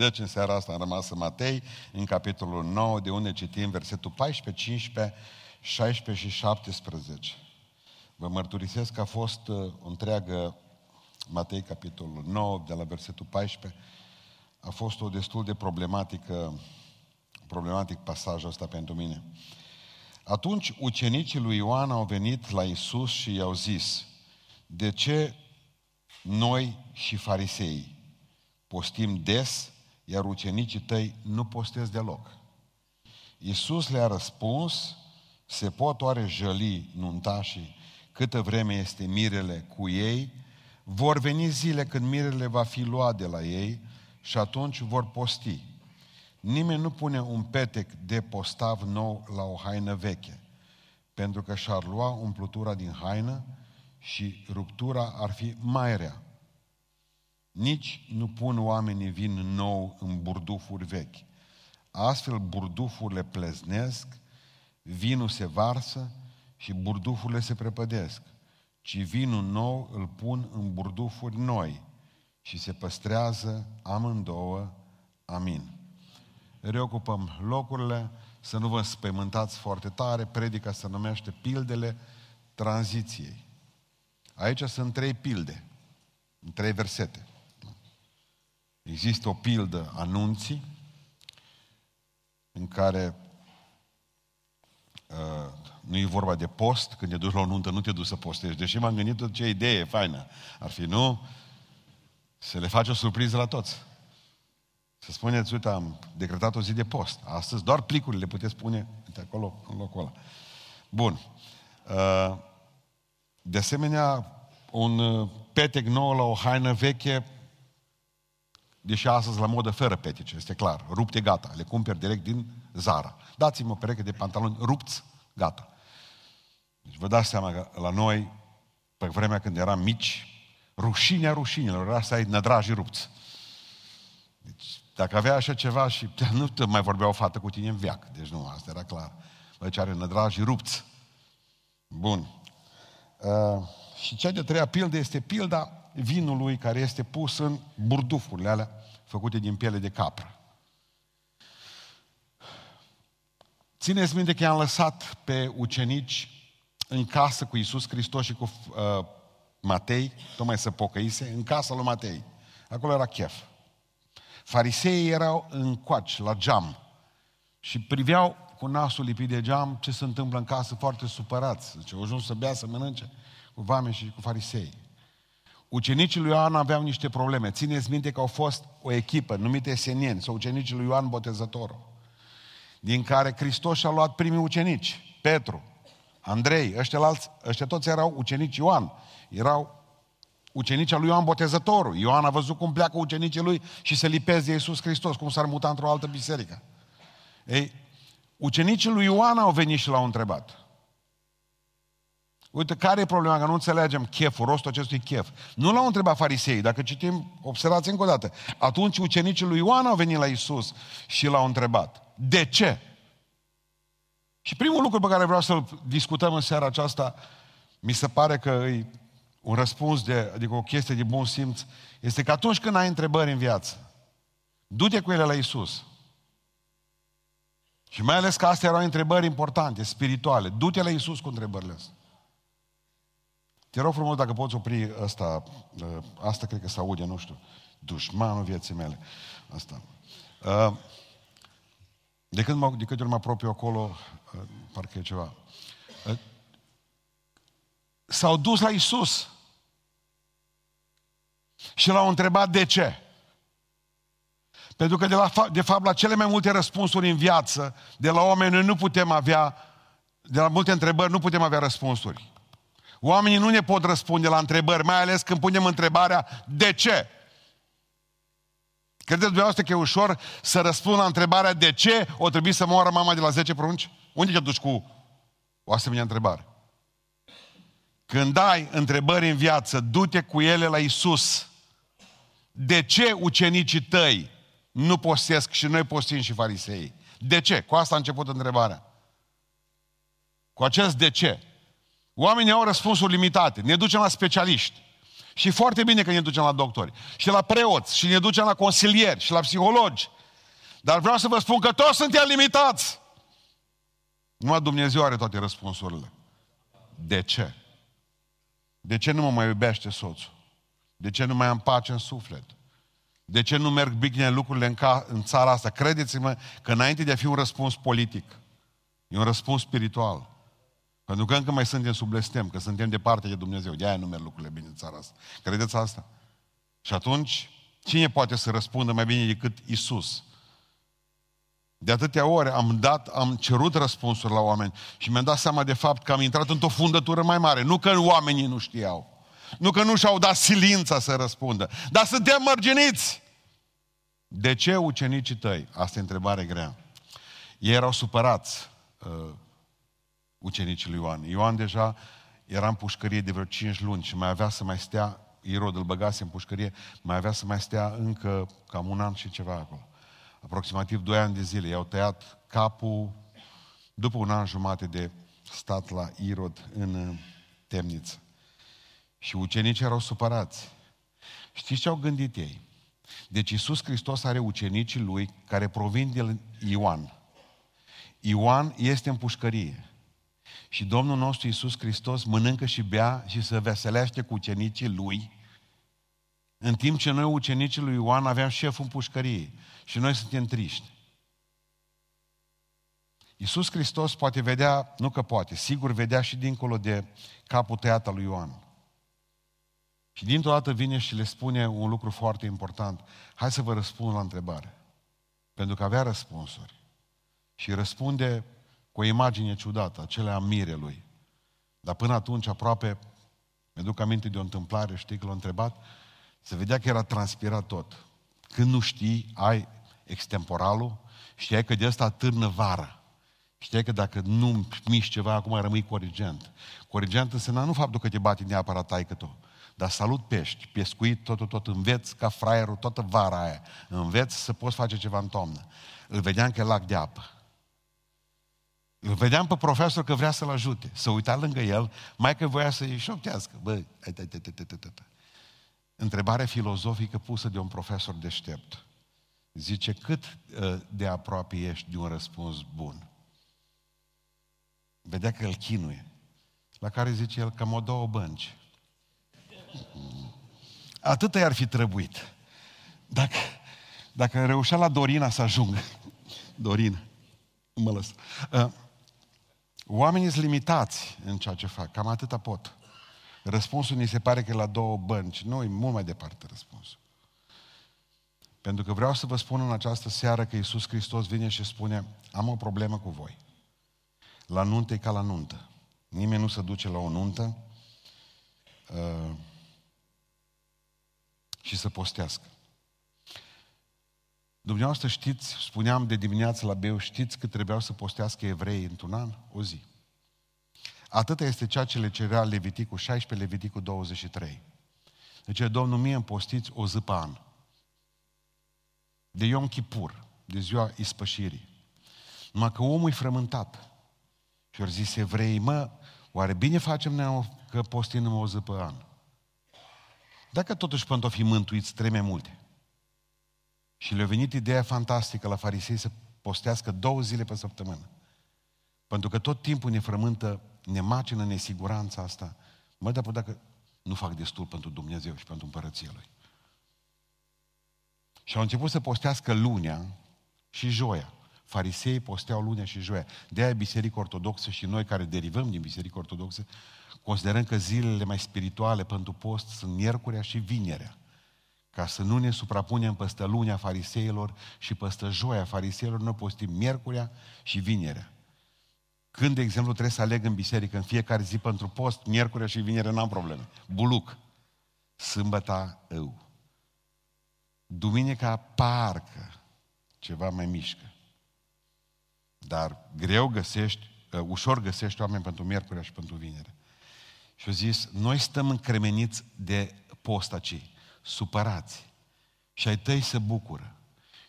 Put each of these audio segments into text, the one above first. Deci în seara asta am rămas în Matei, în capitolul 9, de unde citim versetul 14, 15, 16 și 17. Vă mărturisesc că a fost întreagă Matei, capitolul 9, de la versetul 14, a fost o destul de problematic pasajul ăsta pentru mine. Atunci ucenicii lui Ioan au venit la Iisus și i-au zis: de ce noi și fariseii postim des, iar ucenicii tăi nu postez deloc? Iisus le-a răspuns: se pot oare jăli nuntașii câtă vreme este mirele cu ei? Vor veni zile când mirele va fi luat de la ei și atunci vor posti. Nimeni nu pune un petec de postav nou la o haină veche, pentru că și-ar lua umplutura din haină și ruptura ar fi mai rea. Nici nu pun oamenii vin nou în burdufuri vechi. Astfel burdufurile pleznesc, vinul se varsă și burdufurile se prăpădesc. Ci vinul nou îl pun în burdufuri noi și se păstrează amândouă. Amin. Reocupăm locurile, să nu vă spământați foarte tare. Predica se numește Pildele Tranziției. Aici sunt trei pilde, în trei versete. Există o pildă anunții, în care nu e vorba de post, când te duci la o nuntă nu te duci să postești, deși m-am gândit ce idee faină ar fi, nu? Să le faci o surpriză la toți. Să spuneți: uite, am decretat o zi de post. Astăzi doar plicurile puteți pune de acolo, în locul ăla. Bun. De asemenea, un petec nou la o haină veche, deși astăzi la modă fără petice, este clar. Rupte, gata. Le cumperi direct din Zara. Dați-mi o pereche de pantaloni rupți, gata. Deci vă dați seama că la noi, pe vremea când eram mici, rușinea rușinilor era să ai nădrajii rupți. Deci, dacă avea așa ceva și nu te mai vorbea o fată cu tine în veac. Deci nu, asta era clar. Deci are nădrajii rupți. Bun. Și cea de-a treia pildă este pilda vinului care este pus în burdufurile alea făcute din piele de capră. Țineți minte că i-am lăsat pe ucenici în casă cu Iisus Hristos și cu Matei, tocmai să pocăise, în casa lui Matei. Acolo era chef. Fariseii erau în coaci, la geam, și priveau cu nasul lipit de geam ce se întâmplă în casă, foarte supărați. Zice, au ajuns să bea, să mănânce cu vame și cu farisei. Ucenicii lui Ioan aveau niște probleme. Țineți minte că au fost o echipă numită Esenieni, sau ucenicii lui Ioan Botezătorul, din care Hristos și-a luat primii ucenici, Petru, Andrei, ăștia toți erau ucenici Ioan, erau ucenicii lui Ioan Botezătorul. Ioan a văzut cum pleacă ucenicii lui și se lipesc de Iisus Hristos, cum s-ar muta într-o altă biserică. Ei, ucenicii lui Ioan au venit și l-au întrebat: uite, care e problema? Că nu înțelegem cheful, rostul acestui chef. Nu l-au întrebat fariseii. Dacă citim, observați încă o dată. Atunci ucenicii lui Ioan au venit la Iisus și l-au întrebat: de ce? Și primul lucru pe care vreau să-l discutăm în seara aceasta, mi se pare că e un răspuns, adică o chestie de bun simț, este că atunci când ai întrebări în viață, du-te cu ele la Iisus. Și mai ales că astea erau întrebări importante, spirituale. Du-te la Iisus cu întrebările astea. Te rog frumos dacă poți opri asta. Asta cred că se aude, nu știu. Dușmanul vieții mele. Asta. De câte ori mă apropiu acolo, parcă e ceva. S-au dus la Iisus și l-au întrebat de ce. Pentru că de fapt la cele mai multe răspunsuri în viață, de la oameni noi nu putem avea, de la multe întrebări nu putem avea răspunsuri. Oamenii nu ne pot răspunde la întrebări, mai ales când punem întrebarea de ce. Credeți dumneavoastră că e ușor să răspund la întrebarea de ce o trebuie să moară mama de la 10 prunci? Unde te duci cu o asemenea întrebare? Când ai întrebări în viață, du-te cu ele la Iisus. De ce ucenicii tăi nu postesc și noi postim și fariseii? De ce? Cu asta a început întrebarea. Cu acest de ce. Oamenii au răspunsuri limitate. Ne ducem la specialiști. Și foarte bine că ne ducem la doctori, și la preoți, și ne ducem la consilieri, și la psihologi. Dar vreau să vă spun că toți suntem limitați. Numai Dumnezeu are toate răspunsurile. De ce? De ce nu mă mai iubește soțul? De ce nu mai am pace în suflet? De ce nu merg bine lucrurile în țara asta? Credeți-mă că înainte de a fi un răspuns politic, e un răspuns spiritual. Pentru că încă mai suntem sub blestem, că suntem departe de Dumnezeu. De-aia nu merg lucrurile bine în țara asta. Credeți asta? Și atunci, cine poate să răspundă mai bine decât Iisus? De atâtea ori am cerut răspunsuri la oameni și mi-am dat seama de fapt că am intrat într-o fundătură mai mare. Nu că oamenii nu știau, nu că nu și-au dat silința să răspundă, dar suntem mărginiți. De ce ucenicii tăi? Asta e întrebare grea. Ei erau supărați, ucenicii lui Ioan. Ioan deja era în pușcărie de vreo 5 luni și mai avea să mai stea, Irod îl băgase în pușcărie, mai avea să mai stea încă cam un an și ceva acolo. Aproximativ 2 ani de zile. I-au tăiat capul după un an jumate de stat la Irod în temniță. Și ucenicii erau supărați. Știți ce au gândit ei? Deci Iisus Hristos are ucenicii lui care provin de Ioan. Ioan este în pușcărie. Și Domnul nostru Iisus Hristos mănâncă și bea și se veselește cu ucenicii lui, în timp ce noi, ucenicii lui Ioan, aveam șeful în pușcărie și noi suntem triști. Iisus Hristos poate vedea, nu că poate, sigur vedea și dincolo de capul tăiat al lui Ioan. Și dintr-o dată vine și le spune un lucru foarte important. Hai să vă răspund la întrebare. Pentru că avea răspunsuri. Și răspunde cu o imagine ciudată, acelea a mirelui. Dar până atunci aproape, mi-aduc aminte de o întâmplare, știi că l-a întrebat, se vedea că era transpirat tot. Când nu știi, ai extemporalul, știai că de ăsta târnă vara. Știai că dacă nu miști ceva, acum rămâi corigent. Corigent însemna nu faptul că te bate neapărat taică-tu, dar salut pești, pescuit, tot, înveți ca fraierul, toată vara aia. Înveți să poți face ceva în toamnă. Îl vedeam că e lac de apă. Îl vedeam pe profesor că vrea să-l ajute. Să uita lângă el, mai că voia să-i șoptească. Bă, întrebare filozofică pusă de un profesor deștept. Zice, cât de aproape ești de un răspuns bun? Vedea că îl chinuie. La care zice el, cam o 2 bănci. Atât i-ar fi trebuit. Dacă reușea la Dorina să ajungă. Dorina. Mă lăs. Oamenii sunt limitați în ceea ce fac. Cam atâta pot. Răspunsul ni se pare că e la 2 bănci. Nu, e mult mai departe răspunsul. Pentru că vreau să vă spun în această seară că Iisus Hristos vine și spune, am o problemă cu voi. La nuntă e ca la nuntă. Nimeni nu se duce la o nuntă și să postească. Dumneavoastră știți, spuneam de dimineață la Beoș, știți că trebuiau să postească evreii într-un an? O zi. Atâta este ceea ce le cerea Leviticul 16, Leviticul 23. Deci, Domnul, mie îmi postiți o zi pe an. De Iom Kipur, de ziua ispășirii. Numai că omul e frământat. Și au zis evreii, mă, oare bine facem noi că postim o zi pe an? Dacă totuși pentru a fi mântuiți trebuie multe. Și le-a venit ideea fantastică la farisei să postească 2 zile pe săptămână. Pentru că tot timpul ne frământă, ne macină nesiguranța asta. Mă, dar dacă nu fac destul pentru Dumnezeu și pentru împărăția Lui. Și au început să postească lunea și joia. Fariseii posteau lunea și joia. De-aia Biserica Ortodoxă și noi care derivăm din Biserica Ortodoxă considerăm că zilele mai spirituale pentru post sunt miercurea și vinerea. Ca să nu ne suprapunem păstă lunea fariseilor și păstă joia fariseilor, noi postim miercurea și vinerea. Când, de exemplu, trebuie să aleg în biserică în fiecare zi pentru post, miercurea și vinerea n-am probleme. Buluc. Sâmbăta, eu. Duminica, parcă ceva mai mișcă. Dar greu găsești, ușor găsești oameni pentru miercurea și pentru vinerea. Și au zis, noi stăm încremeniți de post acei, supărați. Și ai tăi se bucură.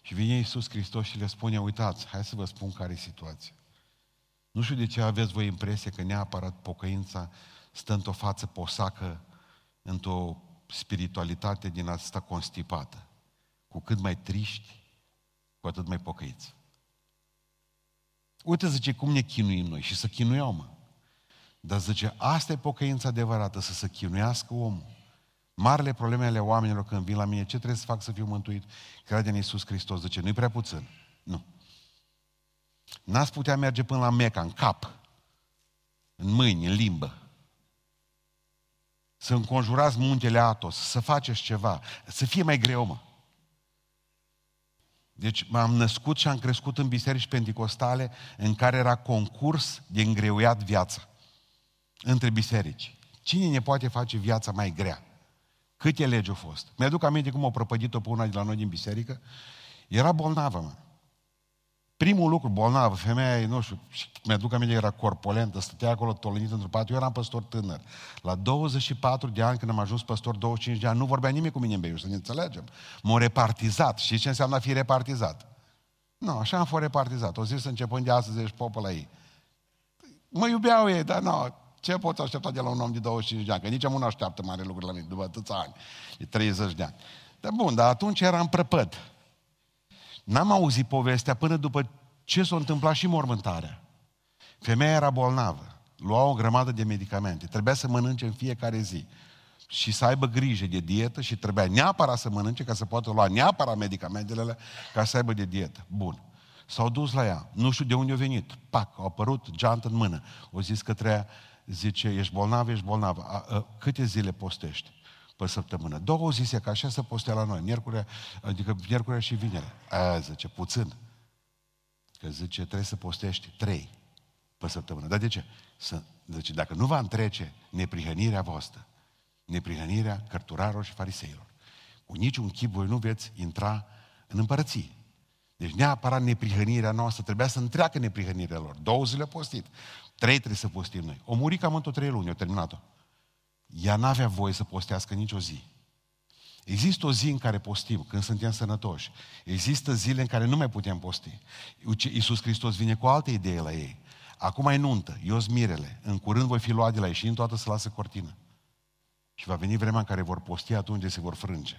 Și vine Iisus Hristos și le spune, uitați, hai să vă spun care e situația. Nu știu de ce aveți voi impresie că neapărat pocăința stă într-o față posacă, într-o spiritualitate din asta constipată. Cu cât mai triști, cu atât mai pocăiți. Uite, zice, cum ne chinuim noi și să chinuiau, mă. Dar zice, asta e pocăința adevărată, să se chinuiască omul. Marile probleme ale oamenilor când vin la mine, ce trebuie să fac să fiu mântuit? Crede în Iisus Hristos, zice, nu-i prea puțin. Nu. N-ați putea merge până la Meca, în cap, în mâini, în limbă. Să înconjurați muntele Atos, să faceți ceva, să fie mai greu, mă. Deci m-am născut și am crescut în biserici penticostale în care era concurs de îngreuiat viața între biserici. Cine ne poate face viața mai grea? Câte legi au fost? Mi-aduc aminte cum au prăpădit-o pe una de la noi din biserică. Era bolnavă, mă. Primul lucru, bolnavă, femeia, nu știu, mi-aduc aminte, era corpolentă, stătea acolo tolănită într-un pat. Eu eram păstor tânăr. La 24 de ani, când am ajuns păstor, 25 de ani, nu vorbea nimic cu mine în Beoș, să ne înțelegem. M-au repartizat. Știi ce înseamnă a fi repartizat? Nu, așa am fost repartizat. O zis, începând de astăzi, ești popă la ei. Mă iubeau ei, dar nu, ce pot aștepta de la un om de 25 de ani? Că nici amul nu așteaptă mare lucruri la mine, după atâția ani, de 30 de ani. Dar bun, dar atunci eram prăpăd. N-am auzit povestea până după ce s-a întâmplat și mormântarea. Femeia era bolnavă, lua o grămadă de medicamente, trebuia să mănânce în fiecare zi și să aibă grijă de dietă și trebuia neapărat să mănânce ca să poată lua neapărat medicamentele alea ca să aibă de dietă. Bun. S-au dus la ea, nu știu de unde a venit, pac, a apărut geantă în mână. O zis către ea, zice, ești bolnavă, ești bolnavă. Câte zile postești? Pe săptămână. Două zise, că așa se postea la noi, miercurea, adică miercurea și vinerea. Aia zice, puțin. Că zice, trebuie să postești 3 pe săptămână. Dar de ce? Zice, dacă nu va întrece neprihănirea voastră, neprihănirea cărturarilor și fariseilor, cu niciun chip voi nu veți intra în împărăție. Deci neapărat neprihănirea noastră, trebuia să întreacă neprihănirea lor. 2 zile postit, 3 trebuie să postim noi. O muri cam într-o 3 luni, o terminat-o. Ea n-avea voie să postească nicio zi. Există o zi în care postim, când suntem sănătoși. Există zile în care nu mai putem posti. Iisus Hristos vine cu alte idei la ei. Acum e nuntă, eu sunt mirele, în curând voi fi luat de la ei și în toată să lasă cortină. Și va veni vremea în care vor posti, atunci se vor frânge.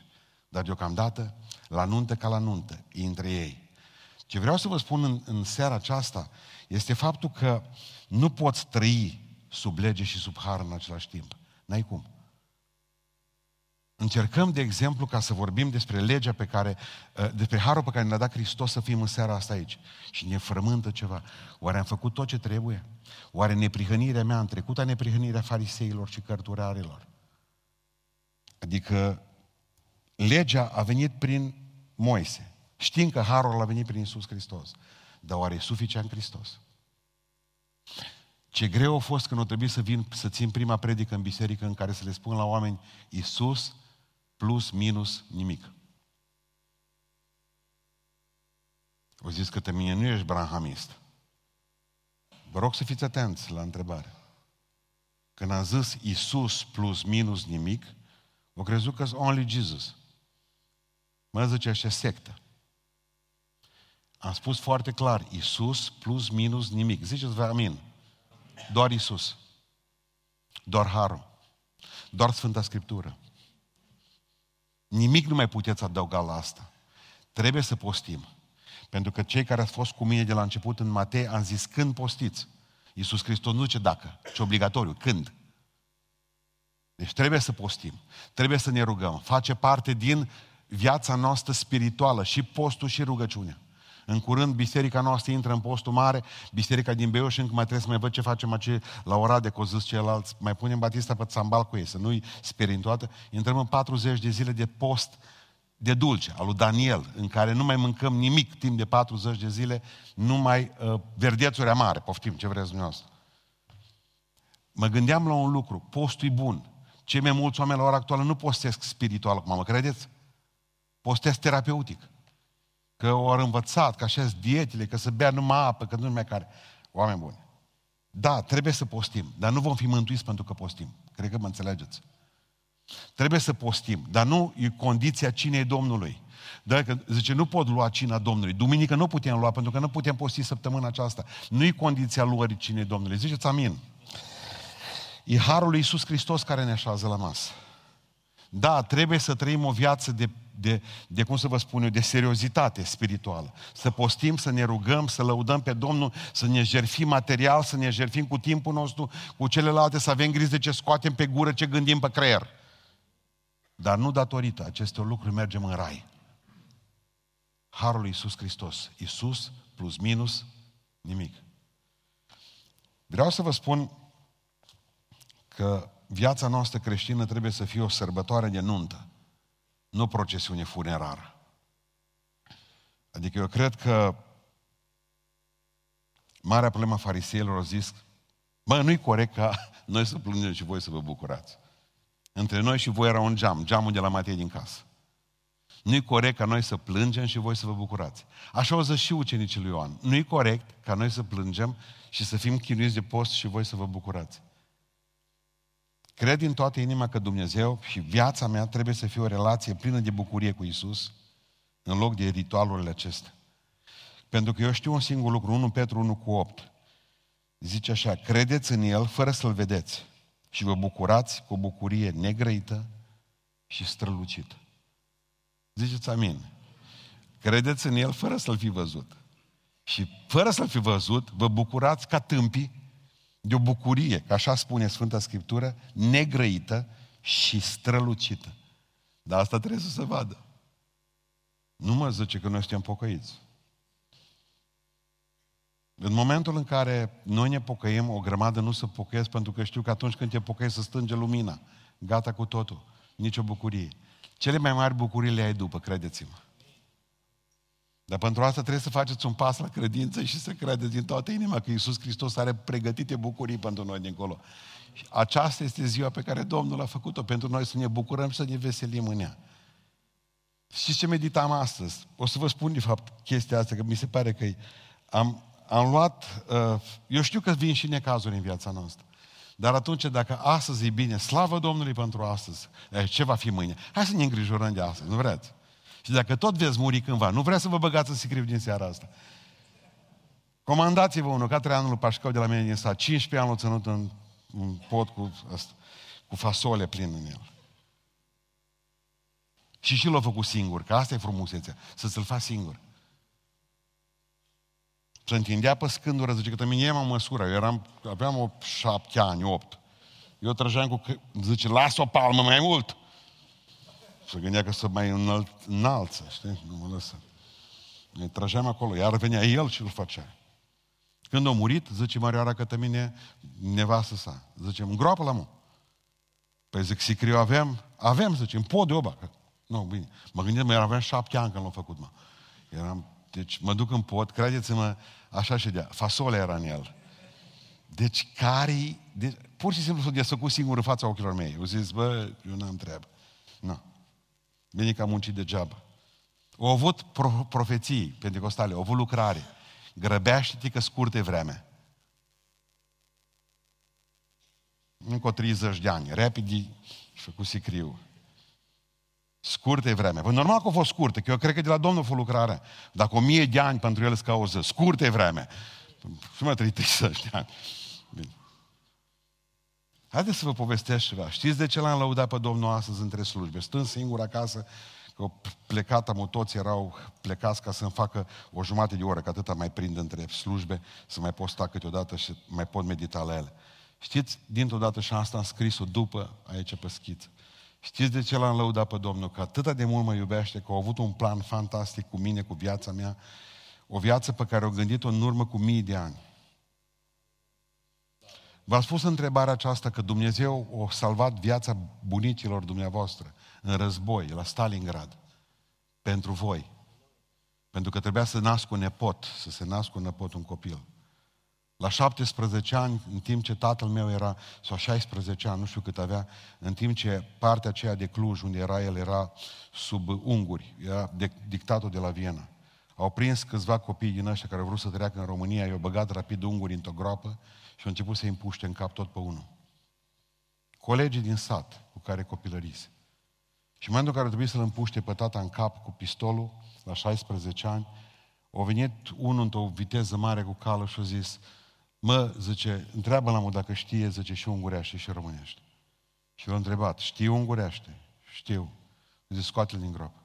Dar deocamdată, la nuntă ca la nuntă, între ei. Ce vreau să vă spun în seara aceasta este faptul că nu poți trăi sub lege și sub har în același timp. N-ai cum. Încercăm, de exemplu, ca să vorbim despre legea pe care, despre harul pe care ne-a dat Hristos să fim în seara asta aici. Și ne frământă ceva. Oare am făcut tot ce trebuie? Oare neprihănirea mea am trecut a neprihănirea fariseilor și cărturarilor? Adică legea a venit prin Moise. Știm că harul a venit prin Iisus Hristos. Dar oare e suficient Hristos? Ce greu a fost când o trebuie să vin să țin prima predică în biserică în care să le spun la oameni Iisus plus minus nimic. O zis că te mine nu ești branhamist. Vă rog să fiți atenți la întrebare. Când am zis Iisus plus minus nimic, o crezut că-s only Jesus. Mă zice așa sectă. Am spus foarte clar Iisus plus minus nimic. Ziceți-vă amin. Doar Iisus, doar harul, doar Sfânta Scriptură. Nimic nu mai puteți adăuga la asta. Trebuie să postim. Pentru că cei care ați fost cu mine de la început în Matei, am zis când postiți. Iisus Hristos nu zice dacă, ci obligatoriu, când. Deci trebuie să postim, trebuie să ne rugăm. Face parte din viața noastră spirituală și postul și rugăciunea. În curând, biserica noastră intră în postul mare, biserica din Beoș, încă mai trebuie să mai văd ce facem la Oradea, că o zis ceilalți, mai punem Batista pe țambal cu ei, să nu-i sperim toată. Intrăm în 40 de zile de post de dulce, al lui Daniel, în care nu mai mâncăm nimic timp de 40 de zile, numai verdețuri amare, poftim, ce vreți dumneavoastră. Mă gândeam la un lucru, postul e bun. Cei mai mulți oameni la ora actuală nu postesc spiritual, acum mă credeți? Postesc terapeutic. Că au învățat, că așa-s dietele, că să bea numai apă, că nu numai care. Oameni buni. Da, trebuie să postim, dar nu vom fi mântuiți pentru că postim. Cred că mă înțelegeți. Trebuie să postim, dar nu e condiția cinei Domnului. Dacă, zice, nu pot lua cina Domnului. Duminică nu putem lua, pentru că nu putem posti săptămâna aceasta. Nu e condiția luării cinei Domnului. Ziceți amin. E harul lui Iisus Hristos care ne așează la masă. Da, trebuie să trăim o viață de cum să vă spun eu, de seriozitate spirituală. Să postim, să ne rugăm, să lăudăm pe Domnul, să ne jertfim material, să ne jertfim cu timpul nostru, cu celelalte, să avem grijă de ce scoatem pe gură, ce gândim pe creier. Dar nu datorită acestor lucruri mergem în rai. Harul lui Iisus Hristos. Iisus plus minus nimic. Vreau să vă spun că viața noastră creștină trebuie să fie o sărbătoare de nuntă, nu procesiune funerară. Adică eu cred că marea problemă a fariseilor au zis, bă, nu-i corect ca noi să plângem și voi să vă bucurați. Între noi și voi era un geam, geamul de la Matei din casă. Nu-i corect ca noi să plângem și voi să vă bucurați. Așa au zis și ucenicii lui Ioan. Nu-i corect ca noi să plângem și să fim chinuiți de post și voi să vă bucurați. Cred din toată inima că Dumnezeu și viața mea trebuie să fie o relație plină de bucurie cu Iisus, în loc de ritualurile acestea. Pentru că eu știu un singur lucru, 1 Petru 1:8. Zice așa, credeți în El fără să-L vedeți și vă bucurați cu o bucurie negrăită și strălucită. Ziceți amin. Credeți în El fără să-L fi văzut. Și fără să-L fi văzut, vă bucurați ca tâmpii de o bucurie, că așa spune Sfânta Scriptură, negrăită și strălucită. Dar asta trebuie să se vadă. Nu mă zice că noi suntem pocăiți. În momentul în care noi ne pocăim, o grămadă nu se pocăiesc, pentru că știu că atunci când te pocăiești se stânge lumina. Gata cu totul. Nici o bucurie. Cele mai mari bucurii le ai după, credeți-mă. Dar pentru asta trebuie să faceți un pas la credință și să credeți din toată inima că Iisus Hristos are pregătite bucurii pentru noi dincolo. Și aceasta este ziua pe care Domnul a făcut-o pentru noi să ne bucurăm și să ne veselim în ea. Știți ce meditam astăzi? O să vă spun de fapt chestia asta, că mi se pare că am luat... Eu știu că vin și necazuri în viața noastră. Dar atunci, dacă astăzi e bine, slavă Domnului pentru astăzi, ce va fi mâine? Hai să ne îngrijorăm de astăzi, nu vreți? Și dacă tot veți muri cândva, nu vreau să vă băgați în sicriu din seara asta. Comandați-vă unul, ca 3 ani lui Pașcău de la mine din sat, 15 ani l-au ținut în pot cu fasole plin în el. Și l-au făcut singur, că asta e frumusețea, să-ți-l faci singur. Se întindea pe scândură, zice, că mine am măsura, eu aveam 7 ani, 8. Eu trăgeam cu, zice, las o palmă mai mult. Se gândea că să mai înalță, știi? Nu mă lăsă. Ne trageam acolo, iar venea el și îl făcea. Când a murit, zice Mărioara către mine, nevastă sa, zice, îngroapă la mă. Păi zic, sicriu avem, zice, în pod de oba. Nu, bine. Mă gândesc, mă, aveam 7 ani când l-am făcut, mă. Deci mă duc în pod, credeți-mă, așa și de-a. Fasolea era în el. Deci care-i... Deci, pur și simplu s-a desfăcut singur în fața ochilor mei. Eu zis, bă, eu n-am treabă. Nu. Bine că am muncit degeaba. Au avut profeții pentecostale, au avut lucrare. Grăbește-te că scurtă e vremea. Încă 30 de ani, rapid și făcut sicriu. Scurtă e vremea. Păi normal că a fost scurtă, că eu cred că de la Domnul a fost lucrarea. Dacă 1000 de ani pentru el îți cauză, scurtă e vremea. Și mai 30 de ani. Bine. Haideți să vă povestesc ceva. Știți de ce l-am lăudat pe Domnul astăzi între slujbe? Stând singur acasă, că plecat, toți erau plecați ca să-mi facă o jumătate de oră, că atâta mai prind între slujbe, să mai pot sta câteodată și mai pot medita la ele. Știți, dintr-o dată și asta am scris-o după, aici pe schiță. Știți de ce l-am lăudat pe Domnul? Că atâta de mult mă iubește, că a avut un plan fantastic cu mine, cu viața mea, o viață pe care o gândit-o în urmă cu 1000 de ani. V-a spus întrebarea aceasta că Dumnezeu a salvat viața bunicilor dumneavoastră în război, la Stalingrad, pentru voi. Pentru că trebuia să nască un nepot, un copil. La 17 ani, în timp ce tatăl meu era, sau 16 ani, nu știu cât avea, în timp ce partea aceea de Cluj, unde era el, era sub unguri, era dictatul de la Viena. Au prins câțiva copii din ăștia care au vrut să treacă în România, i-au băgat rapid ungurii într-o groapă și au început să-i împuște în cap tot pe unul. Colegii din sat cu care copilărise. Și în momentul în care trebuie să-l împuște pe tata în cap cu pistolul, la 16 ani, a venit unul într-o viteză mare cu cală și a zis, mă, zice, întreabă-l-amul dacă știe, zice, și ungureaște și românește. Și l-a întrebat, știi ungureaște? Știu. Zice, scoate-l din groapă.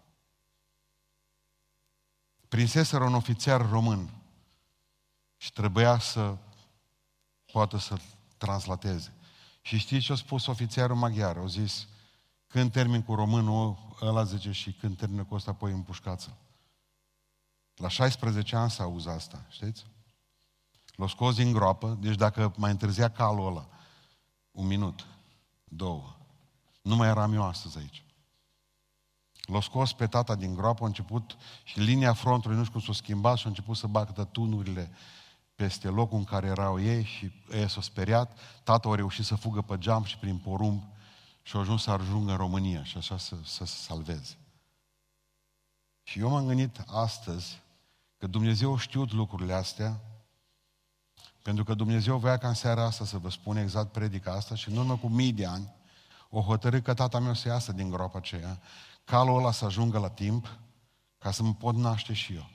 Prinseseră un ofițer român și trebuia să poată să-l translateze. Și știți ce a spus ofițerul maghiar? Au zis, când termin cu românul ăla, zice, și când termină cu ăsta, apoi împușcați-l. La 16 ani s-a auzit asta, știți? L-a scos din groapă, deci dacă mai întârzia calul ăla, 1 minut, 2, nu mai eram eu astăzi aici. L-a scos pe tata din groapă, a început și linia frontului, nu știu cum s-a schimbat, și a început să bagă tunurile peste locul în care erau ei și ei s-au speriat. Tata a reușit să fugă pe geam și prin porumb și a ajuns să ajungă în România și așa să se salveze. Și eu m-am gândit astăzi că Dumnezeu a știut lucrurile astea, pentru că Dumnezeu voia ca în seara asta să vă spun exact predica asta și în urmă cu mii de ani o hotărâi că tata meu să iasă din groapa aceea, calul ăla să ajungă la timp ca să mă pot naște și eu.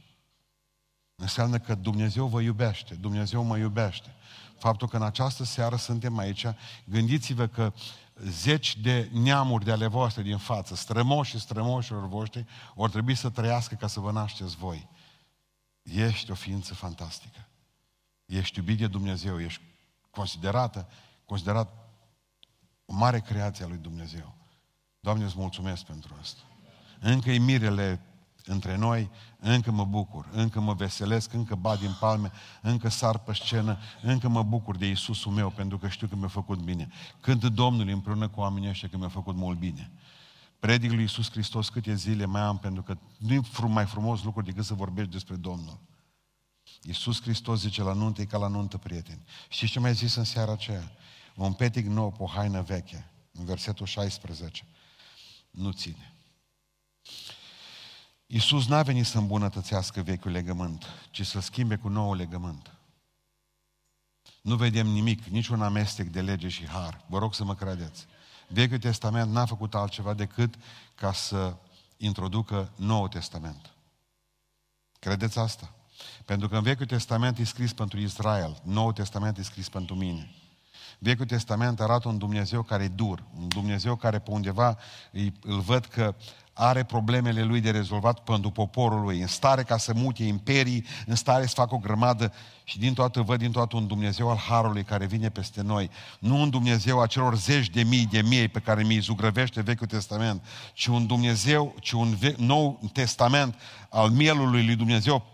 Înseamnă că Dumnezeu vă iubește, Dumnezeu mă iubește. Faptul că în această seară suntem aici, gândiți-vă că zeci de neamuri de ale voastre din față, strămoșii strămoșilor voștri, or trebui să trăiască ca să vă nașteți voi. Ești o ființă fantastică. Ești iubit de Dumnezeu, ești considerat o mare creație a lui Dumnezeu. Doamne, îți mulțumesc pentru asta. Încă-i mirele între noi, încă mă bucur, încă mă veselesc, încă bat din palme, încă sar pe scenă, încă mă bucur de Iisusul meu, pentru că știu că mi-a făcut bine. Cânt Domnul împreună cu oamenii ăștia că mi-a făcut mult bine. Predic lui Iisus Hristos câte zile mai am, pentru că nu e mai frumos lucru decât să vorbești despre Domnul. Iisus Hristos zice, la nuntă e ca la nuntă, prieteni. Știți ce mi-a zis în seara aceea? Un petic nou pe o haină veche, în versetul 16. Nu ține. Iisus n-a venit să îmbunătățească vechiul legământ, ci să-l schimbe cu noul legământ. Nu vedem nimic, niciun amestec de lege și har. Vă rog să mă credeți. Vechiul Testament n-a făcut altceva decât ca să introducă Noul Testament. Credeți asta? Pentru că în Vechiul Testament e scris pentru Israel, Noul Testament e scris pentru mine. Vechiul Testament arată un Dumnezeu care e dur, un Dumnezeu care pe undeva îl văd că are problemele lui de rezolvat pentru poporul lui, în stare ca să mute imperii, în stare să facă o grămadă și văd din toată un Dumnezeu al harului care vine peste noi. Nu un Dumnezeu a celor zeci de mii de miei pe care mi-i zugrăvește Vechiul Testament, ci un Dumnezeu, ci un nou testament al mielului lui Dumnezeu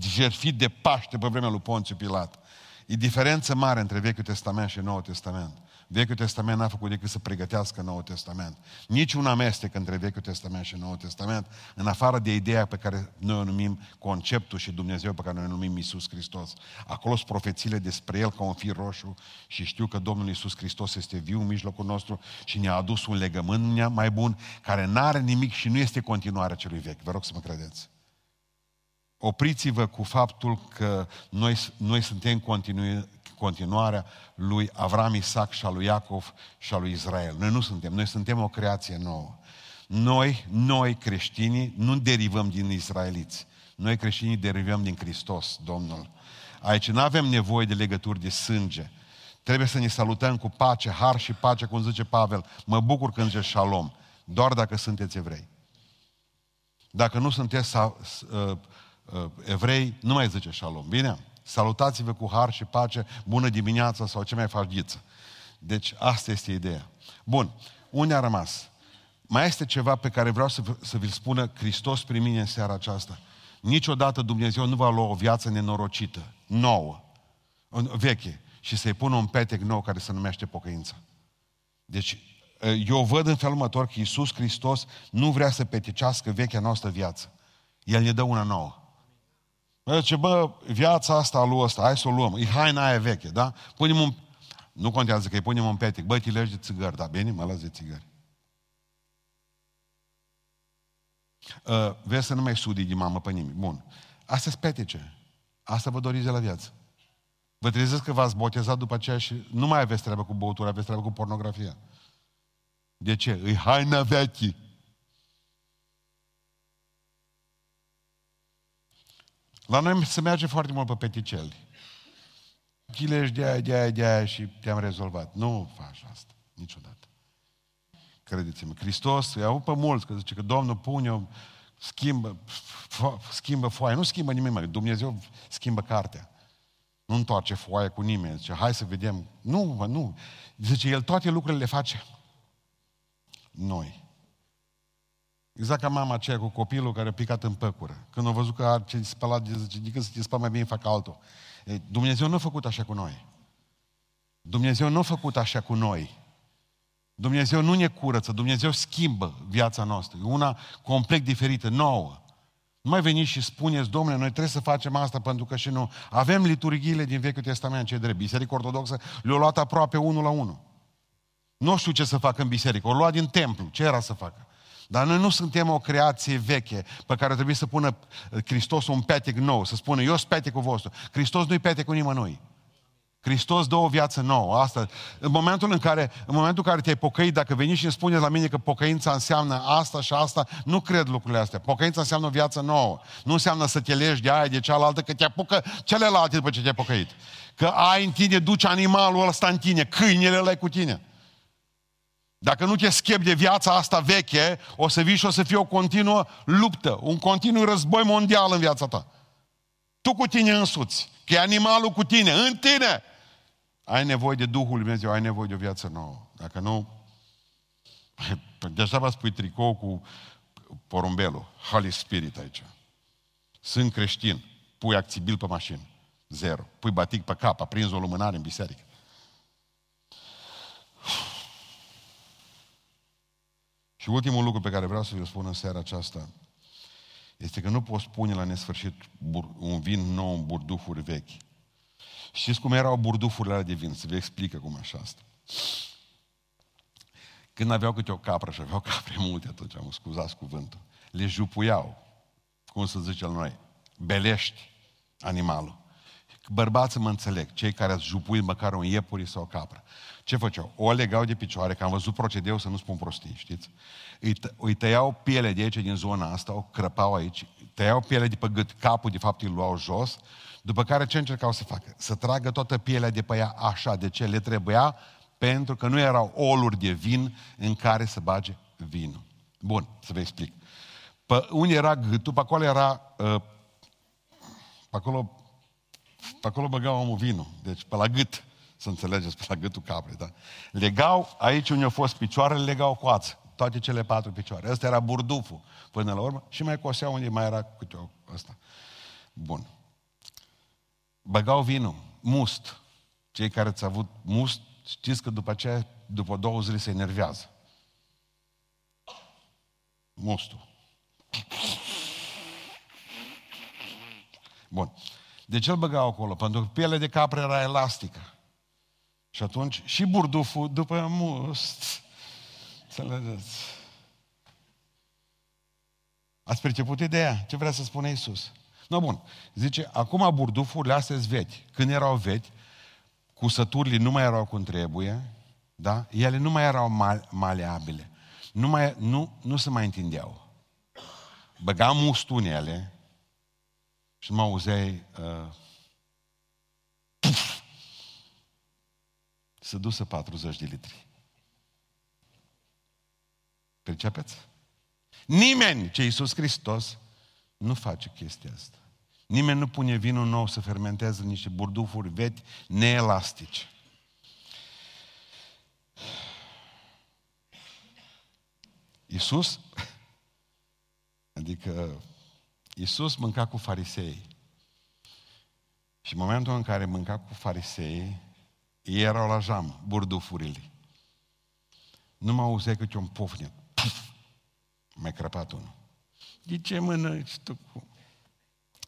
jertfit de Paște pe vremea lui Ponțiu Pilat. E diferență mare între Vechiul Testament și Noul Testament. Vechiul Testament n-a făcut decât să pregătească Noul Testament. Nici un amestec între Vechiul Testament și Noul Testament, în afară de ideea pe care noi o numim conceptul și Dumnezeu pe care noi o numim Iisus Hristos. Acolo sunt profețiile despre El ca un fir roșu și știu că Domnul Iisus Hristos este viu în mijlocul nostru și ne-a adus un legământ mai bun care n-are nimic și nu este continuarea celui vechi. Vă rog să mă credeți. Opriți-vă cu faptul că noi suntem continuarea lui Avram, Isaac și a lui Iacov și a lui Israel. Noi nu suntem, noi suntem o creație nouă. Noi creștinii nu derivăm din israeliți. Noi creștinii derivăm din Hristos, Domnul. Aici nu avem nevoie de legături de sânge. Trebuie să ne salutăm cu pace, har și pace, cum zice Pavel. Mă bucur când zice shalom, doar dacă sunteți evrei. Dacă nu sunteți evrei, nu mai zice shalom, bine? Salutați-vă cu har și pace, bună dimineața sau ce mai faci ghiță. Deci asta este ideea. Bun, unde a rămas? Mai este ceva pe care vreau să vi-l spună Hristos prin mine în seara aceasta. Niciodată Dumnezeu nu va lua o viață nenorocită, nouă, veche, și să-i pună un petec nou care se numește pocăință. Deci eu văd în felul următor că Iisus Hristos nu vrea să peticească vechea noastră viață. El ne dă una nouă. Mă zice, viața asta a lui ăsta, hai să o luăm. E haina aia veche, da? Punem un... Nu contează că îi punem un petic. Bă, te legi de țigări, da? Bine, mă las de țigări. Vezi să nu mai sudi din mamă pe nimic. Bun. Astea-s petice. Asta vă doriți de la viață. Vă treziți că v-ați botezat după aceea și nu mai aveți treabă cu băutura, aveți treabă cu pornografia. De ce? E haina veche. La noi se merge foarte mult pe peticeli. Chilești de aia și te-am rezolvat. Nu faci asta, niciodată. credeți-mă. Hristos, i-au pe mulți, că zice că Domnul pune-o, schimbă foaia. Nu schimbă nimeni, mă. Dumnezeu schimbă cartea. Nu întoarce foaia cu nimeni. Zice, hai să vedem. Nu, mă, nu. Zice, El toate lucrurile le face. Noi. Exact ca mama aceea cu copilul care a picat în păcură. Când a văzut că ce spălat, zice, decât să te spăl mai bine fac altul. Dumnezeu nu a făcut așa cu noi. Dumnezeu nu a făcut așa cu noi. Dumnezeu nu ne curăță, Dumnezeu schimbă viața noastră. E una complet diferită, nouă. Nu mai veniți și spuneți, Domnule, noi trebuie să facem asta pentru că și nu. Avem liturghiile din Vechiul Testament, ce drept. Biserica Ortodoxă le-a luat aproape 1 la 1. Nu știu ce să fac în biserică, o lua din templu, ce era să facă? Dar noi nu suntem o creație veche pe care trebuie să pună Hristos un petec nou, să spună, eu sunt petecul vostru. Hristos nu-i petecul nimănui. Hristos dă o viață nouă. Asta, în momentul în care te-ai pocăit, dacă veniți și îmi spuneți la mine că pocăința înseamnă asta și asta, nu cred lucrurile astea. Pocăința înseamnă o viață nouă. Nu înseamnă să te legi de aia, de cealaltă, că te apucă celelalte după ce te-ai pocăit. Că ai în tine, duci animalul ăsta în tine, câinele ăla e cu tine. Dacă nu te schepi de viața asta veche, o să vii și o să fie o continuă luptă, un continuu război mondial în viața ta. Tu cu tine însuți, că e animalul cu tine, în tine. Ai nevoie de Duhul Lui Dumnezeu, ai nevoie de o viață nouă. Dacă nu, deja vă spui tricou cu porumbelul, Holy Spirit aici. Sunt creștin, pui acțibil pe mașină, 0. Pui batic pe cap, aprinzi o lumânare în biserică. Și ultimul lucru pe care vreau să vi-l spun în seara aceasta este că nu poți pune la nesfârșit un vin nou în burdufuri vechi. Știți cum erau burdufurile alea de vin? Să vă explic cum așa asta. Când aveau câte o capră, și aveau capre multe atunci, am scuzați cuvântul, le jupuiau, cum să zicem noi, belești animalul. Bărbații mă înțeleg, cei care ați jupuit măcar un iepuri sau o capră. Ce făceau? O legau de picioare, că am văzut procedeu să nu spun prostii, știți? Îi tăiau piele de aici, din zona asta, o crăpau aici, tăiau piele de pe gât, capul de fapt îl luau jos, după care ce încercau să facă? Să tragă toată pielea de pe ea așa, de ce le trebuia, pentru că nu erau oluri de vin în care să bage vinul. Bun, să vă explic. Pe unde era gâtul, pe acolo era... Pe acolo băga omul vinul, deci pe la gât, să înțelegeți, pe la gâtul caprei, da? Legau, aici unde au fost picioarele, legau coață, toate cele 4 picioare. Ăsta era burduful, până la urmă, și mai coseau unde mai era câte ăsta. Bun. Băgau vinul, must. Cei care ați avut must, știți că după aceea, după 2 zile se enervează. Mustul. Bun. Deci îl băgau acolo, pentru că pielea de capră era elastică. Și atunci și burduful după must. Înțelegeți? Ați perceput ideea? Ce vrea să spună Iisus? No, bun. Zice, acum burdufurile astea sunt vechi. Când erau vechi, cusăturile nu mai erau cum trebuie, da? Ele nu mai erau maleabile. Nu se mai întindeau. Băgam mustul în ele și nu mă auzeai să dusă 40 de litri. Percepeți? Nimeni, ce Iisus Hristos, nu face chestia asta. Nimeni nu pune vinul nou să fermenteze niște burdufuri vechi, neelastice. Iisus, adică Iisus mânca cu farisei. Și în momentul în care mânca cu farisei, ei erau la jam, burdufurile. Nu mă auzeai câte un pofnet. Mai crăpat unul. De ce mănânci tu cu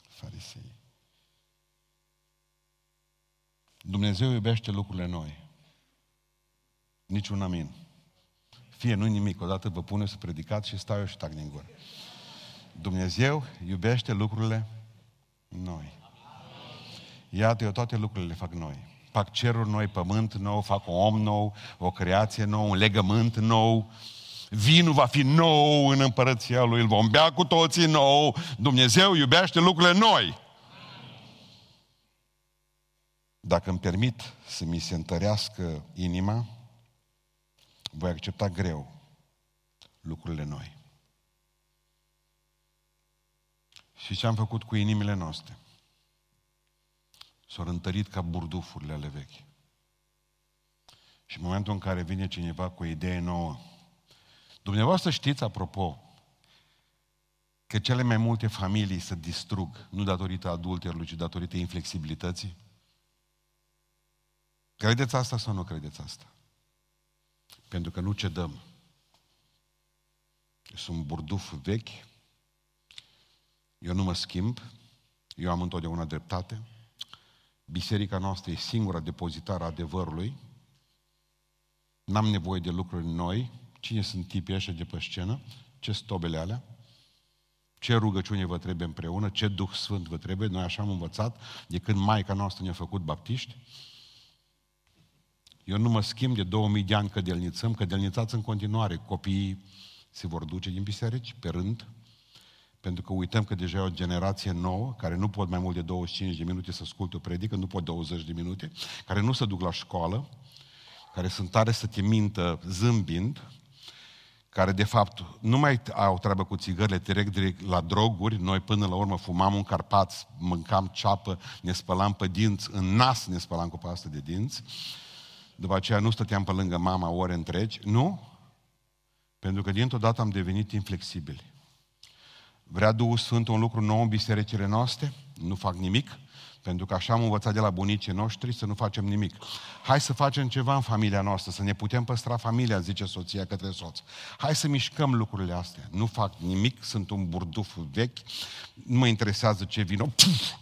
farisei? Dumnezeu iubește lucrurile noi. Niciun amin. Fie nu nimic. Odată vă pune să predicați și stau eu și tac din gură. Dumnezeu iubește lucrurile noi. Iată, eu toate lucrurile le fac noi. Fac cerul noi, pământ nou, fac un om nou, o creație nouă, un legământ nou. Vinul va fi nou în împărăția Lui, îl vom bea cu toții nou. Dumnezeu iubește lucrurile noi. Dacă îmi permit să mi se întărească inima, voi accepta greu lucrurile noi. Și ce am făcut cu inimile noastre? S-au întărit ca burdufurile ale vechi. Și în momentul în care vine cineva cu o idee nouă, dumneavoastră știți, apropo, că cele mai multe familii se distrug, nu datorită adulterului, ci datorită inflexibilității? Credeți asta sau nu credeți asta? Pentru că nu cedăm. Eu sunt burduf vechi, eu nu mă schimb, eu am întotdeauna dreptate, biserica noastră e singura depozitară a adevărului, n-am nevoie de lucruri noi, cine sunt tipii ăștia de pe scenă, ce stobele alea, ce rugăciune vă trebuie împreună, ce Duh Sfânt vă trebuie, noi așa am învățat de când maica noastră ne-a făcut baptiști. Eu nu mă schimb, de 2000 de ani cădelnițăm, cădelnițați în continuare, copiii se vor duce din biserici pe rând, pentru că uităm că deja e o generație nouă, care nu pot mai mult de 25 de minute să asculte o predică, nu pot 20 de minute, care nu se duc la școală, care sunt tare să te mintă zâmbind, care de fapt nu mai au treabă cu țigările, direct la droguri. Noi până la urmă fumam un Carpaț, mâncam ceapă, ne spălam pe dinți, în nas ne spălam cu pastă de dinți, după aceea nu stăteam pe lângă mama ore întregi, nu? Pentru că dintr-o dată am devenit inflexibili. Vrea Duhul Sfânt un lucru nou în bisericile noastre? Nu fac nimic, pentru că așa am învățat de la bunicii noștri să nu facem nimic. Hai să facem ceva în familia noastră, să ne putem păstra familia, zice soția către soț. Hai să mișcăm lucrurile astea. Nu fac nimic, sunt un burduf vechi, nu mă interesează ce vino. Puf!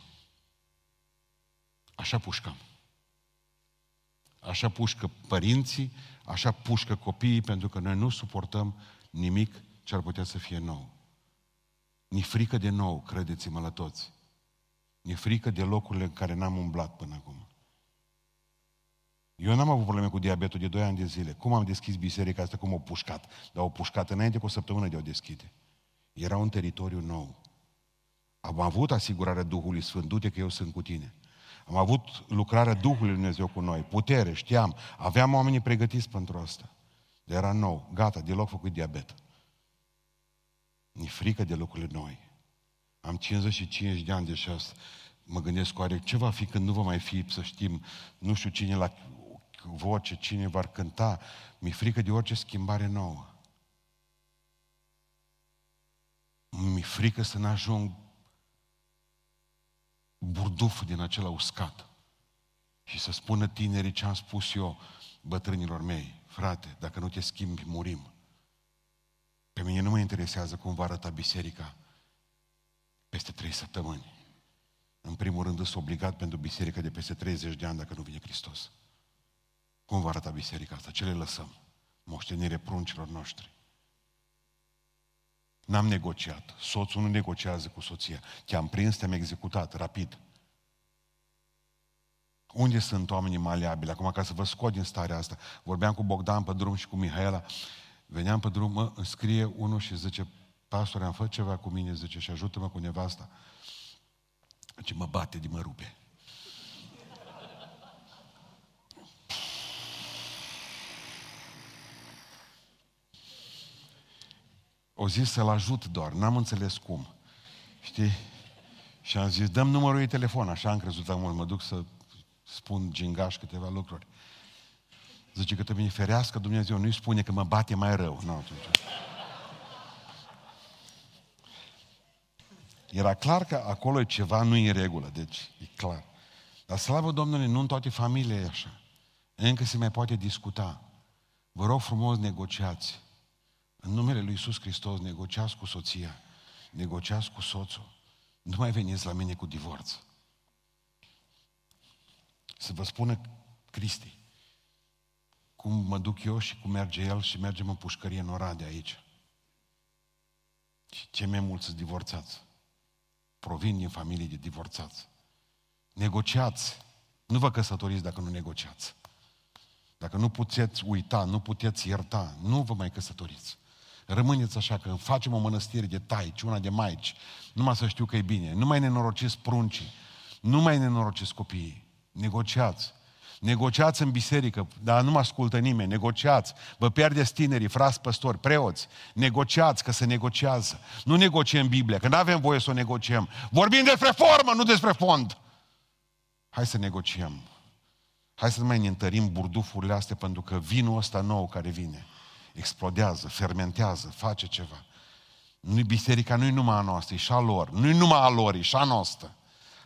Așa pușcăm. Așa pușcă părinții, așa pușcă copiii, pentru că noi nu suportăm nimic ce ar putea să fie nou. Ni frică de nou, credeți-mă la toți. Ni frică de locurile în care n-am umblat până acum. Eu n-am avut probleme cu diabetul de 2 ani de zile. Cum am deschis biserica asta, cum o pușcat? Dar o pușcat înainte cu o săptămână de o deschide. Era un teritoriu nou. Am avut asigurarea Duhului Sfânt, du-te că eu sunt cu tine. Am avut lucrarea Duhului Dumnezeu cu noi, putere, știam, aveam oamenii pregătiți pentru asta. Dar era nou, gata, deloc făcut diabet. Mi-e frică de lucrurile noi. Am 55 de ani deja, mă gândesc oare ce va fi când nu va mai fi, să știm, nu știu cine la voce, cine va cânta. Mi-e frică de orice schimbare nouă. Mi-e frică să n-ajung burduful din acela uscat și să spună tinerii ce am spus eu bătrânilor mei: frate, dacă nu te schimbi, murim. Pe mine nu mă interesează cum va arăta biserica peste 3 săptămâni. În primul rând, sunt obligat pentru biserica de peste 30 de ani dacă nu vine Hristos. Cum va arăta biserica asta? Ce le lăsăm? Moștenire pruncilor noștri. N-am negociat. Soțul nu negociază cu soția. Te-am prins, te-am executat, rapid. Unde sunt oamenii maleabili? Acum, ca să vă scot din starea asta, vorbeam cu Bogdan pe drum și cu Mihaela. Veneam pe drum, îmi scrie unul și zice: pastore, am făcut ceva cu mine, zice, și ajută-mă cu nevasta. Zice, mă bate de mă rupe. O zis să-l ajut doar, n-am înțeles cum. Știi? Și am zis, dăm numărul ei telefon, așa am crezut mult, mă duc să spun gingaș câteva lucruri. Zice că te bine ferească Dumnezeu, nu-i spune că mă bate mai rău. No, era clar că acolo e ceva nu în regulă, deci e clar. Dar slavă Domnului, nu în toate familiile e așa. Încă se mai poate discuta. Vă rog frumos, negociați. În numele lui Iisus Hristos, negociați cu soția, negociați cu soțul. Nu mai veniți la mine cu divorț. Să vă spună Cristi cum mă duc eu și cum merge el și mergem în pușcărie în Oradea aici. Și ce mai mulți divorțați. Provin din familii de divorțați. Negociați. Nu vă căsătoriți dacă nu negociați. Dacă nu puteți uita, nu puteți ierta, nu vă mai căsătoriți. Rămâneți așa, că facem o mănăstire de taici, una de maici, numai să știu că e bine. Nu mai nenorociți pruncii, nu mai nenorociți copiii. Negociați. Negociați în biserică, dar nu mă ascultă nimeni. Negociați, vă pierdeți tinerii, frați păstori, preoți. Negociați, că se negociază. Nu negociem Biblia, că nu avem voie să o negociem. Vorbim despre formă, nu despre fond. Hai să negociem. Hai să nu mai ne întărim burdufurile astea, pentru că vinul ăsta nou care vine explodează, fermentează, face ceva. Biserica nu-i numai a noastră, e și a lor. Nu-i numai a lor, e și a noastră.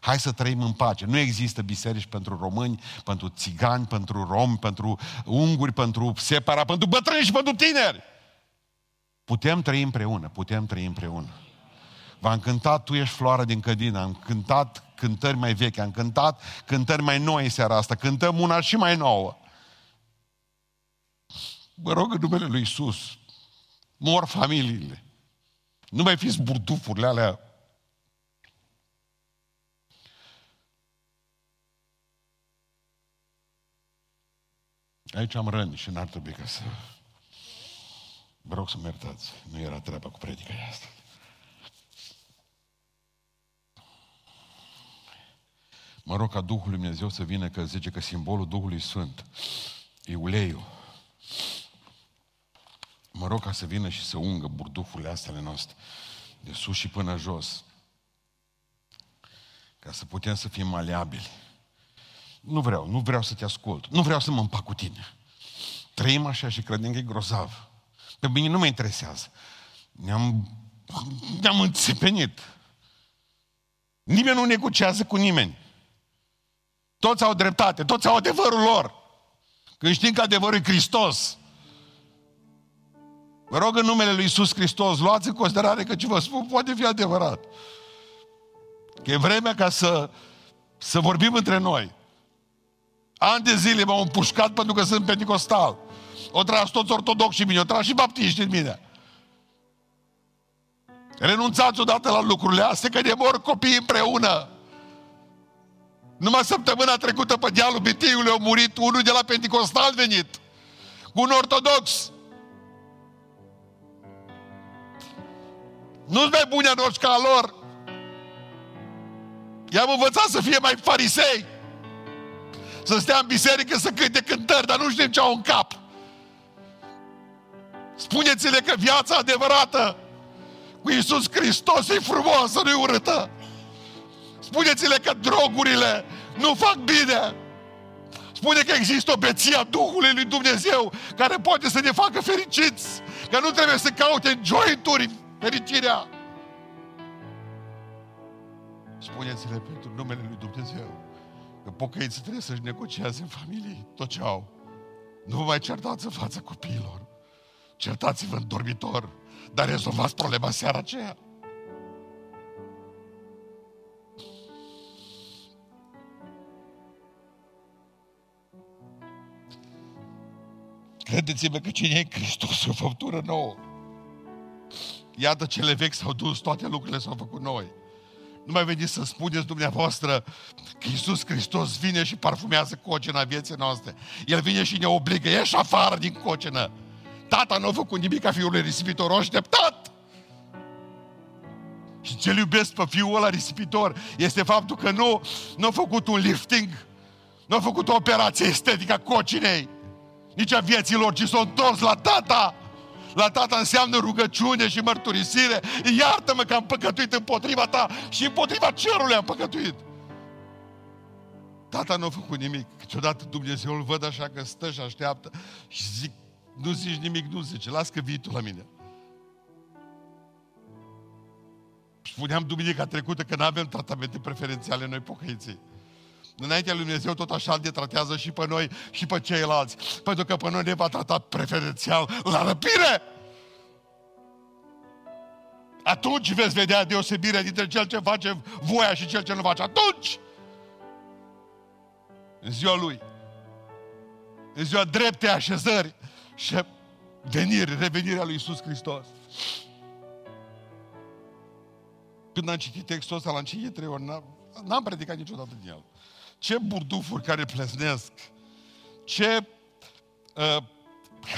Hai să trăim în pace. Nu există biserici pentru români, pentru țigani, pentru romi, pentru unguri, pentru separa, pentru bătrâni și pentru tineri. Putem trăi împreună, putem trăi împreună. V-am cântat Tu ești floarea din cădină, am cântat cântări mai vechi, am cântat cântări mai noi în seara asta, cântăm una și mai nouă. Mă rog în numele lui Iisus, mor familiile. Nu mai fiți burdufurile alea. Aici am răni și n-ar trebui ca să... Vă rog să-mi iertați, nu era treaba cu predica asta. Mă rog ca Duhul Dumnezeu să vină, că zice că simbolul Duhului Sfânt e uleiul. Mă rog ca să vină și să ungă burdufurile astea noastre, de sus și până jos, ca să putem să fim maleabili. Nu vreau să te ascult, nu vreau să mă împac cu tine. Trăim așa și credem că e grozav. Pe mine nu mă interesează. Ne-am înțepenit. Nimeni nu negociază cu nimeni. Toți au dreptate, toți au adevărul lor. Când știm că adevărul e Hristos. Vă rog în numele lui Iisus Hristos, luați în considerare că ce vă spun poate fi adevărat. Că e vremea ca să vorbim între noi. Ani de zile m-au împușcat pentru că sunt penticostal. O tras toți ortodoxi în mine, o tras și baptiști în mine. Renunțați odată la lucrurile astea, că ne mor copiii împreună. Numai săptămâna trecută pe dealul Biteiului a murit unul de la penticostal venit cu un ortodox. Nu-s mai buni anoși ca lor. I-am învățat să fie mai farisei. Să stea în biserică, să cânte cântări, dar nu știm ce au în cap. Spuneți-le că viața adevărată cu Iisus Hristos e frumoasă, nu-i urâtă. Spuneți-le că drogurile nu fac bine. Spune că există o beție a Duhului lui Dumnezeu care poate să ne facă fericiți, că nu trebuie să caute în jointuri fericirea. Spuneți-le pentru numele lui Dumnezeu că pocăiții trebuie să-și negocieze în familie tot ce au. Nu vă mai certați în fața copiilor. Certați-vă în dormitor, dar rezolvați problema seara aceea. Credeți-mă că cine e Hristos e o făptură nouă. Iată, cele vechi s-au dus, toate lucrurile s-au făcut noi. Nu mai veniți să spuneți dumneavoastră că Iisus Hristos vine și parfumează cocina vieții noastre. El vine și ne obligă, ieși afară din cocină. Tata nu a făcut nimic ca fiul risipitor, o așteptat. Și ce-l iubesc pe fiul ăla risipitor este faptul că nu a făcut un lifting, nu a făcut o operație estetică a cocinei, nici a vieților, ci s-a întors la tata. La tata înseamnă rugăciune și mărturisire. Iartă-mă că am păcătuit împotriva ta și împotriva cerului am păcătuit. Tata nu a făcut nimic. Câteodată Dumnezeu îl văd așa că stă și așteaptă și zic, nu zici nimic, nu zice, las că vii tu la mine. Spuneam duminica trecută că nu avem tratamente preferențiale noi pocăiții. Înaintea lui Dumnezeu tot așa ne tratează și pe noi și pe ceilalți. Pentru că pe noi ne va trata preferențial la răpire. Atunci veți vedea deosebirea dintre cel ce face voia și cel ce nu face. Atunci! În ziua lui. În ziua dreptei așezări și revenirea lui Iisus Hristos. Când am citit textul ăsta, l-am citit 3 ori, n-am predicat niciodată din el. Ce burdufuri care pleznesc, ce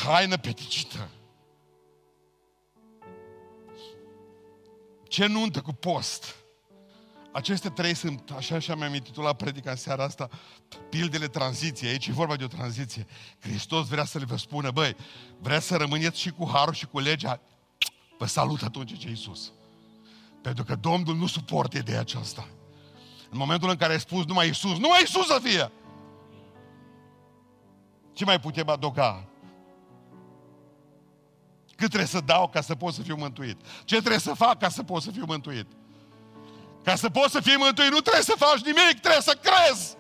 haină peticită, ce nuntă cu post. Aceste trei sunt, așa mi-am intitulat predica în seara asta, pildele tranziției. Aici e vorba de o tranziție. Hristos vrea să le vă spună, băi, vrea să rămâneți și cu harul și cu legea, vă salut atunci ce Iisus. Pentru că Domnul nu suportă ideea aceasta. În momentul în care ai spus numai Iisus, numai Iisus să fie! Ce mai putem adoca? Cât trebuie să dau ca să pot să fiu mântuit? Ce trebuie să fac ca să pot să fiu mântuit? Ca să poți să fii mântuit, nu trebuie să faci nimic, trebuie să crezi.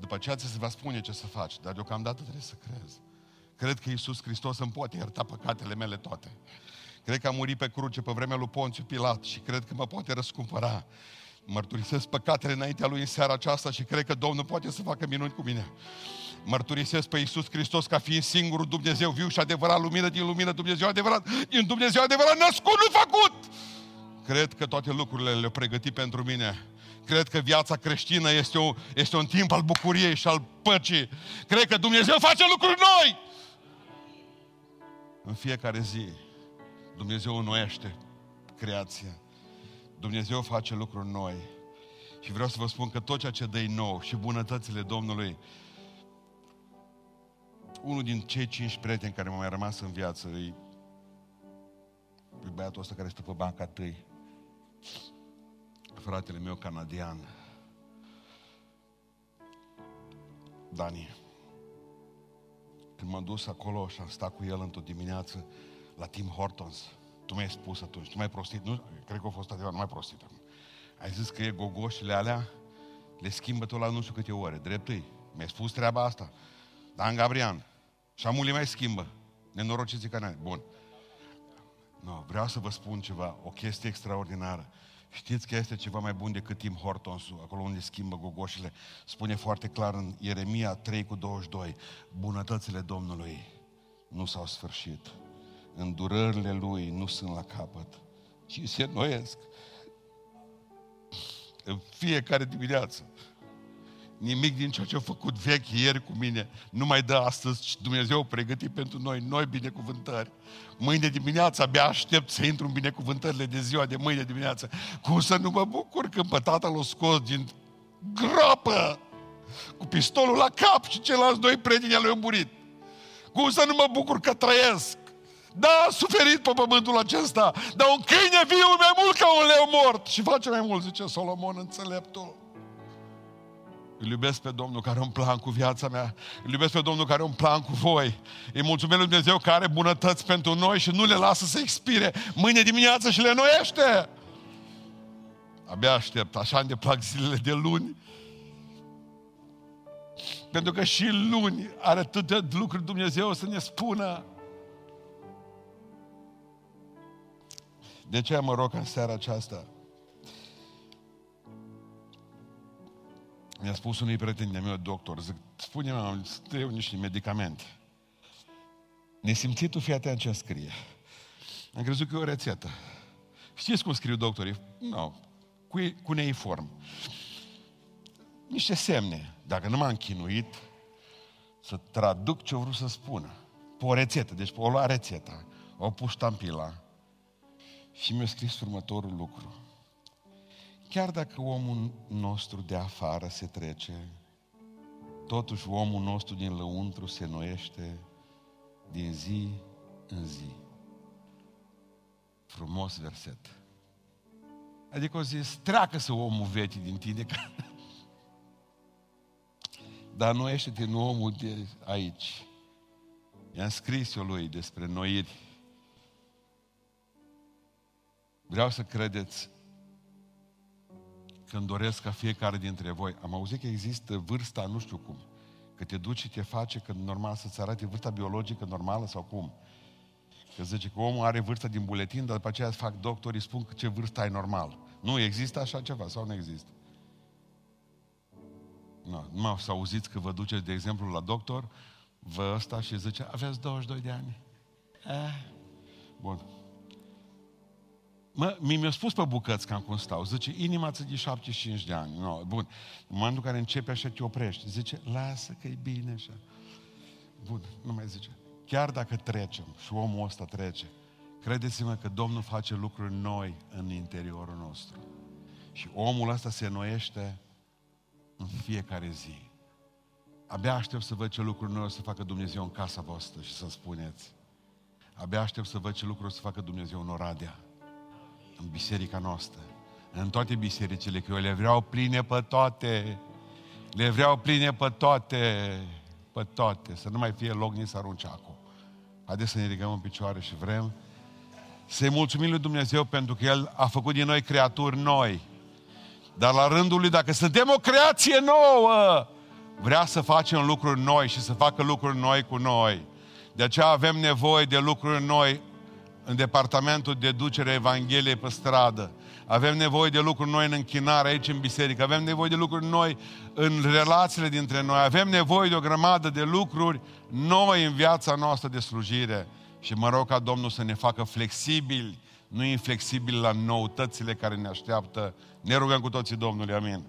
După aceea ți se va spune ce să faci, dar deocamdată trebuie să crezi. Cred că Iisus Hristos îmi poate ierta păcatele mele toate. Cred că a murit pe cruce pe vremea lui Ponțiu Pilat și cred că mă poate răscumpăra. Mărturisesc păcatele înaintea Lui în seara aceasta și cred că Domnul poate să facă minuni cu mine. Mărturisesc pe Iisus Hristos ca fiind singurul Dumnezeu viu și adevărat, lumină din lumină, Dumnezeu adevărat, din Dumnezeu adevărat, născut, nu făcut! Cred că toate lucrurile le-a pregătit pentru mine. Cred că viața creștină este un timp al bucuriei și al păcii. Cred că Dumnezeu face lucruri noi! În fiecare zi, Dumnezeu înnoiește creația. Dumnezeu face lucruri noi. Și vreau să vă spun că tot ceea ce dă-i nou și bunătățile Domnului, unul din cei 5 prieteni care m-au mai rămas în viață, e băiatul ăsta care stă pe banca tâi, fratele meu canadian, Dani. Când m-am dus acolo și am stat cu el într-o dimineață la Tim Hortons, tu mi-ai spus atunci, tu m-ai prostit, nu? Cred că a fost adevărat, nu m-ai prostit. Ai zis că e gogoșile alea, le schimbă tot la nu știu câte ore, dreptui. Mi-ai spus treaba asta. Dan Gabriel, și amul mai schimbă, nenorociții canadieni. Bun. No, vreau să vă spun ceva, o chestie extraordinară. Știți că este ceva mai bun decât Tim Hortons-ul, acolo unde schimbă gogoșile. Spune foarte clar în Ieremia 3:22, bunătățile Domnului nu s-au sfârșit, îndurările Lui nu sunt la capăt, ci se înnoiesc în fiecare dimineață. Nimic din ceea ce a făcut vechi ieri cu mine nu mai dă astăzi. Dumnezeu pregăti pentru noi binecuvântări. Mâine dimineață abia aștept să intru în binecuvântările de ziua de mâine dimineață. Cum să nu mă bucur când pe tata l-o scos din groapă cu pistolul la cap și ceilalți 2 prieteni lui au murit? Cum să nu mă bucur că trăiesc? Da, suferit pe pământul acesta, dar un câine viu mai mult ca un leu mort și face mai mult, zice Solomon înțeleptul. Îl iubesc pe Domnul care are un plan cu viața mea. Îl iubesc pe Domnul care are un plan cu voi. Îi mulțumesc lui Dumnezeu că are bunătăți pentru noi și nu le lasă să expire. Mâine dimineață și le înnoiește. Abia aștept. Așa îmi plac zilele de luni. Pentru că și luni are atât de lucruri Dumnezeu să ne spună. De ce mă rog în seara aceasta? Mi-a spus unui prieten de-a meu, doctor, zic, spune-mi, îți trebuie niște medicamente. Nesimțit, tu fii atent ce scrie. Am crezut că e o rețetă. Știți cum scriu doctorii? Nu, cu neiform. Niște semne. Dacă nu m-am chinuit să traduc ce-o vreau să spună. Pe o rețetă, deci o lua rețeta, o pus ștampila și mi-a scris următorul lucru. Chiar dacă omul nostru de afară se trece, totuși omul nostru din lăuntru se înnoiește din zi în zi. Frumos verset. Adică o zis, treacă-se omul vechi din tine, dar înnoiește-te în omul de aici. I-am scris eu lui despre înnoiri. Vreau să credeți că îmi doresc ca fiecare dintre voi. Am auzit că există vârsta, nu știu cum, că te duci și te face, că normal să-ți arate vârsta biologică normală sau cum. Că zice că omul are vârsta din buletin, dar după aceea fac doctorii, spun ce vârstă ai normal. Nu există așa ceva sau nu există? No, numai să auziți că vă duceți, de exemplu, la doctor, vă ăsta și zice, aveți 22 de ani. Bun. Mi-a spus pe bucăți cam cum stau. Zice, inima ți de 75 de ani. No, bun. În momentul în care începe așa, te oprești. Zice, lasă că e bine așa. Bun, nu mai zice. Chiar dacă trecem și omul ăsta trece, credeți-mă că Domnul face lucruri noi în interiorul nostru. Și omul ăsta se înnoiește în fiecare zi. Abia aștept să văd ce lucruri noi o să facă Dumnezeu în casa voastră și să-mi spuneți. Abia aștept să văd ce lucruri o să facă Dumnezeu în Oradea, în biserica noastră, în toate bisericile, că eu le vreau pline pe toate. Le vreau pline pe toate, pe toate. Să nu mai fie loc nici să arunce acolo. Haideți să ne ridicăm în picioare și vrem să-i mulțumim lui Dumnezeu pentru că El a făcut din noi creaturi noi. Dar la rândul Lui, dacă suntem o creație nouă, vrea să facem lucruri noi și să facă lucruri noi cu noi. De aceea avem nevoie de lucruri noi în departamentul de ducere a Evangheliei pe stradă. Avem nevoie de lucruri noi în închinare aici în biserică. Avem nevoie de lucruri noi în relațiile dintre noi. Avem nevoie de o grămadă de lucruri noi în viața noastră de slujire. Și mă rog ca Domnul să ne facă flexibili, nu inflexibili la noutățile care ne așteaptă. Ne rugăm cu toții Domnului, amin.